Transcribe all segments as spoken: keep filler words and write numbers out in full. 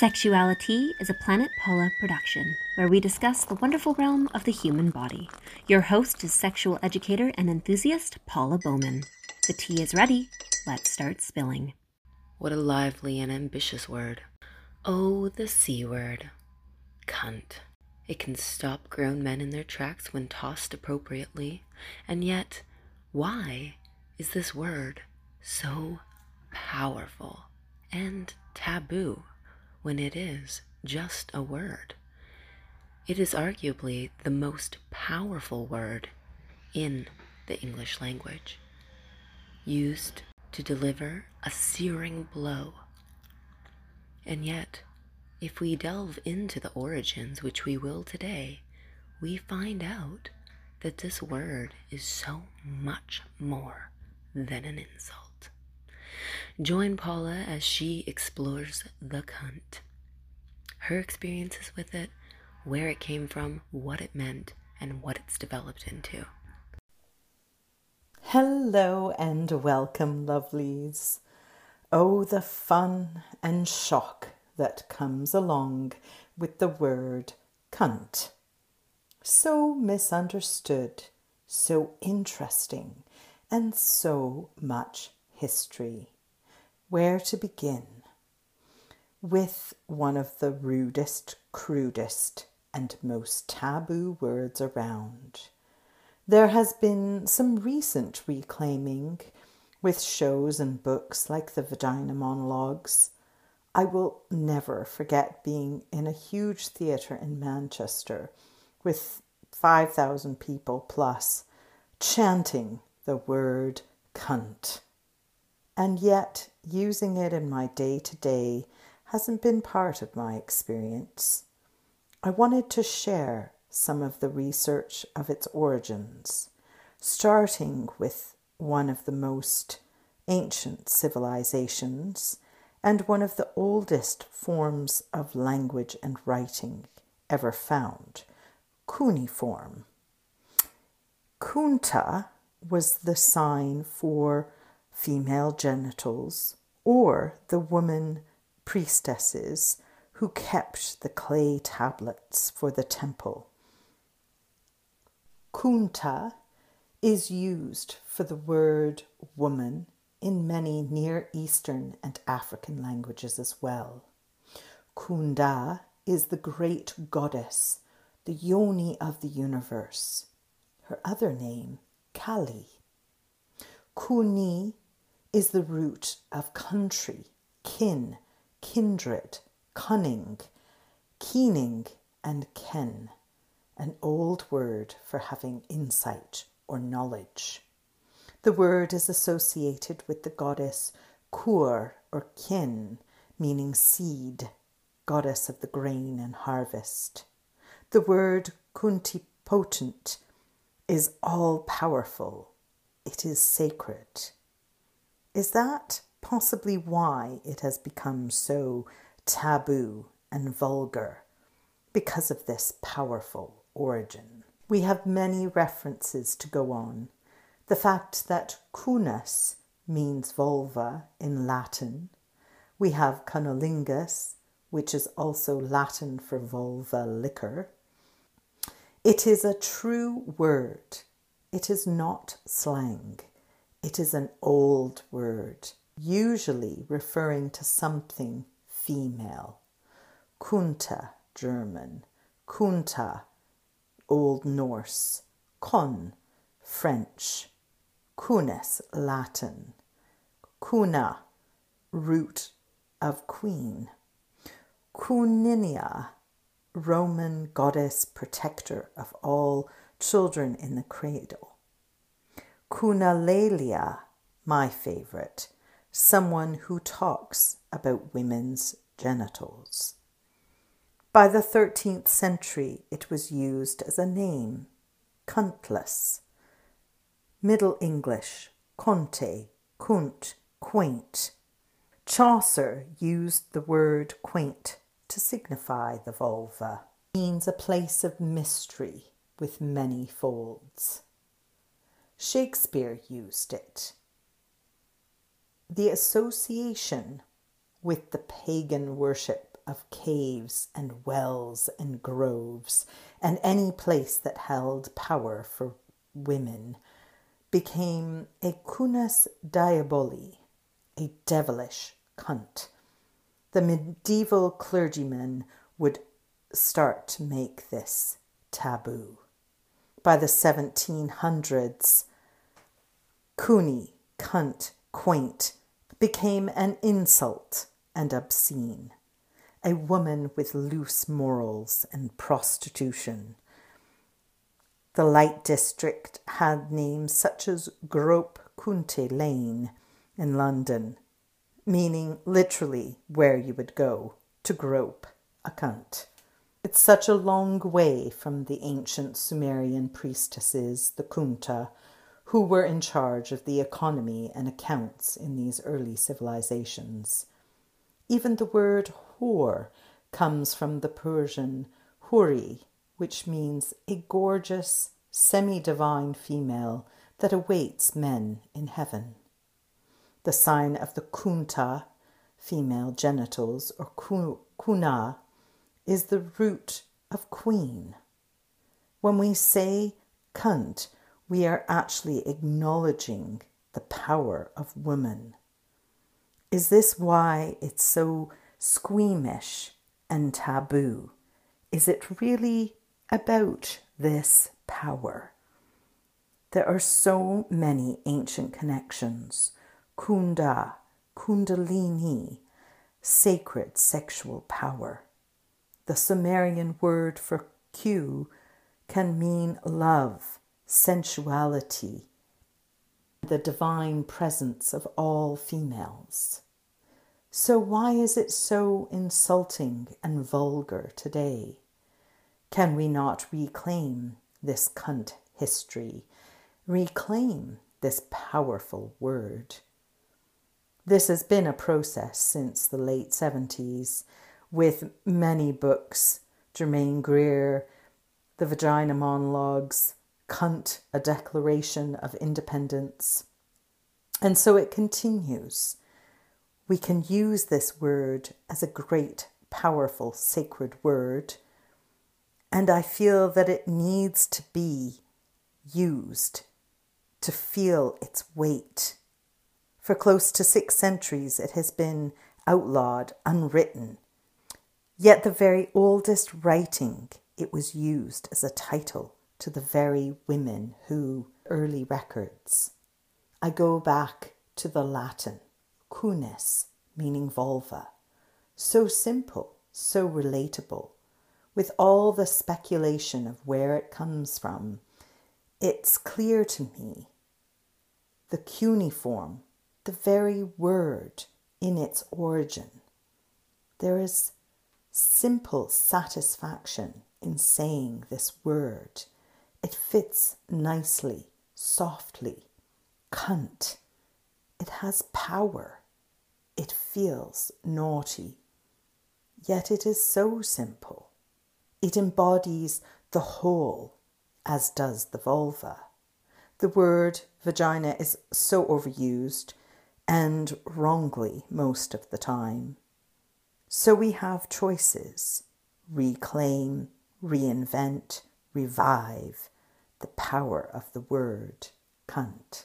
Sexuality is a Planet Paula production, where we discuss the wonderful realm of the human body. Your host is sexual educator and enthusiast Paula Bowman. The tea is ready. Let's start spilling. What a lively and ambitious word. Oh, the C word. Cunt. It can stop grown men in their tracks when tossed appropriately. And yet, why is this word so powerful and taboo when it is just a word? It is arguably the most powerful word in the English language, used to deliver a searing blow. And yet, if we delve into the origins, which we will today, we find out that this word is so much more than an insult. Join Paula as she explores the cunt, her experiences with it, where it came from, what it meant, and what it's developed into. Hello and welcome, lovelies. Oh, the fun and shock that comes along with the word cunt. So misunderstood, so interesting, and so much history. Where to begin? With one of the rudest, crudest, and most taboo words around. There has been some recent reclaiming with shows and books like the Vagina Monologues. I will never forget being in a huge theatre in Manchester with five thousand people plus chanting the word cunt. And yet, using it in my day-to-day hasn't been part of my experience. I wanted to share some of the research of its origins, starting with one of the most ancient civilizations and one of the oldest forms of language and writing ever found, cuneiform. Kunta was the sign for female genitals, or the woman priestesses who kept the clay tablets for the temple. Kunta is used for the word woman in many Near Eastern and African languages as well. Kunda is the great goddess, the yoni of the universe. Her other name, Kali. Kuni is the root of country, kin, kindred, cunning, keening, and ken, an old word for having insight or knowledge. The word is associated with the goddess Kur or Kin, meaning seed, goddess of the grain and harvest. The word kuntipotent is all-powerful. It is sacred. Is that possibly why it has become so taboo and vulgar? Because of this powerful origin. We have many references to go on. The fact that cunus means vulva in Latin. We have cunnilingus, which is also Latin for vulva liquor. It is a true word. It is not slang. It is an old word, usually referring to something female. Kunta, German. Kunta, Old Norse. Kon, French. Cunes, Latin. Cuna, root of queen. Cuninia, Roman goddess protector of all children in the cradle. Cunalalia, my favorite. Someone who talks about women's genitals. By the thirteenth century, it was used as a name, cuntless. Middle English, conte, cunt, quaint. Chaucer used the word quaint to signify the vulva. It means a place of mystery with many folds. Shakespeare used it. The association with the pagan worship of caves and wells and groves, and any place that held power for women, became a cunus diaboli, a devilish cunt. The medieval clergymen would start to make this taboo. By the seventeen hundreds, "coony," "cunt," "quaint" became an insult and obscene. A woman with loose morals and prostitution. The Light District had names such as Grope Cunte Lane in London, meaning literally where you would go to grope a cunt. It's such a long way from the ancient Sumerian priestesses, the Kunta, who were in charge of the economy and accounts in these early civilizations. Even the word whore comes from the Persian huri, which means a gorgeous, semi-divine female that awaits men in heaven. The sign of the kunta, female genitals, or kuna, is the root of queen. When we say cunt, we are actually acknowledging the power of woman. Is this why it's so squeamish and taboo? Is it really about this power? There are so many ancient connections. Kunda, kundalini, sacred sexual power. The Sumerian word for Q can mean love, sensuality, the divine presence of all females. So why is it so insulting and vulgar today? Can we not reclaim this cunt history, reclaim this powerful word? This has been a process since the late seventies, with many books, Germaine Greer, The Vagina Monologues, Cunt, A Declaration of Independence. And so it continues. We can use this word as a great, powerful, sacred word. And I feel that it needs to be used to feel its weight. For close to six centuries, it has been outlawed, unwritten. Yet the very oldest writing, it was used as a title to the very women who early records. I go back to the Latin, cunis, meaning vulva. So simple, so relatable, with all the speculation of where it comes from. It's clear to me, the cuneiform, the very word in its origin. There is simple satisfaction in saying this word. It fits nicely, softly. Cunt. It has power. It feels naughty. Yet it is so simple. It embodies the whole, as does the vulva. The word vagina is so overused, and wrongly most of the time. So we have choices. Reclaim, reinvent, revive the power of the word cunt.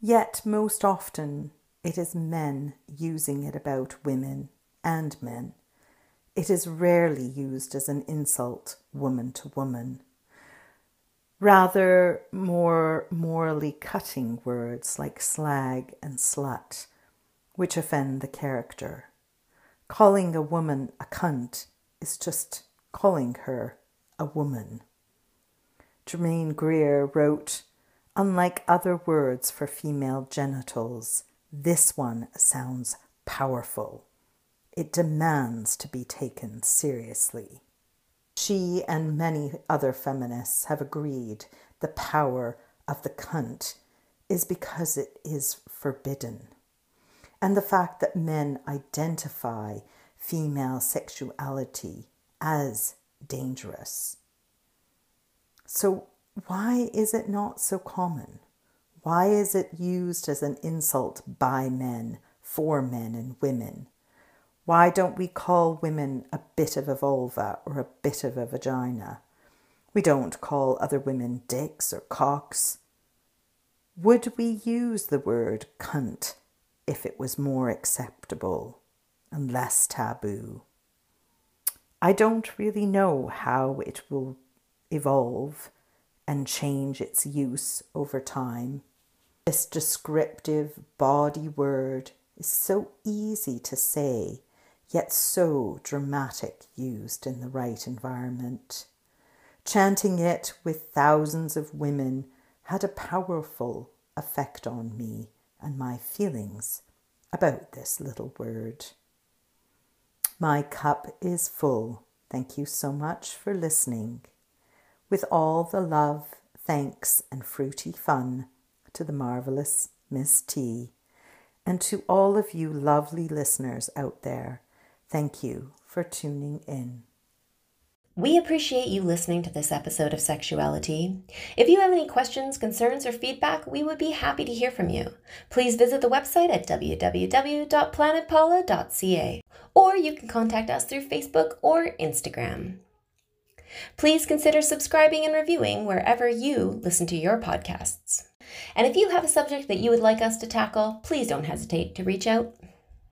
Yet most often it is men using it about women and men. It is rarely used as an insult woman to woman. Rather more morally cutting words like slag and slut, which offend the character. Calling a woman a cunt is just calling her a woman. Germaine Greer wrote, unlike other words for female genitals, this one sounds powerful. It demands to be taken seriously. She and many other feminists have agreed the power of the cunt is because it is forbidden. And the fact that men identify female sexuality as dangerous. So why is it not so common? Why is it used as an insult by men, for men and women? Why don't we call women a bit of a vulva or a bit of a vagina? We don't call other women dicks or cocks. Would we use the word cunt if it was more acceptable and less taboo? I don't really know how it will evolve and change its use over time. This descriptive bawdy word is so easy to say, yet so dramatic used in the right environment. Chanting it with thousands of women had a powerful effect on me and my feelings about this little word. My cup is full. Thank you so much for listening. With all the love, thanks, and fruity fun to the marvelous Miss T, and to all of you lovely listeners out there, thank you for tuning in. We appreciate you listening to this episode of Sexuality. If you have any questions, concerns, or feedback, we would be happy to hear from you. Please visit the website at w w w dot planet paula dot c a, or you can contact us through Facebook or Instagram. Please consider subscribing and reviewing wherever you listen to your podcasts. And if you have a subject that you would like us to tackle, please don't hesitate to reach out.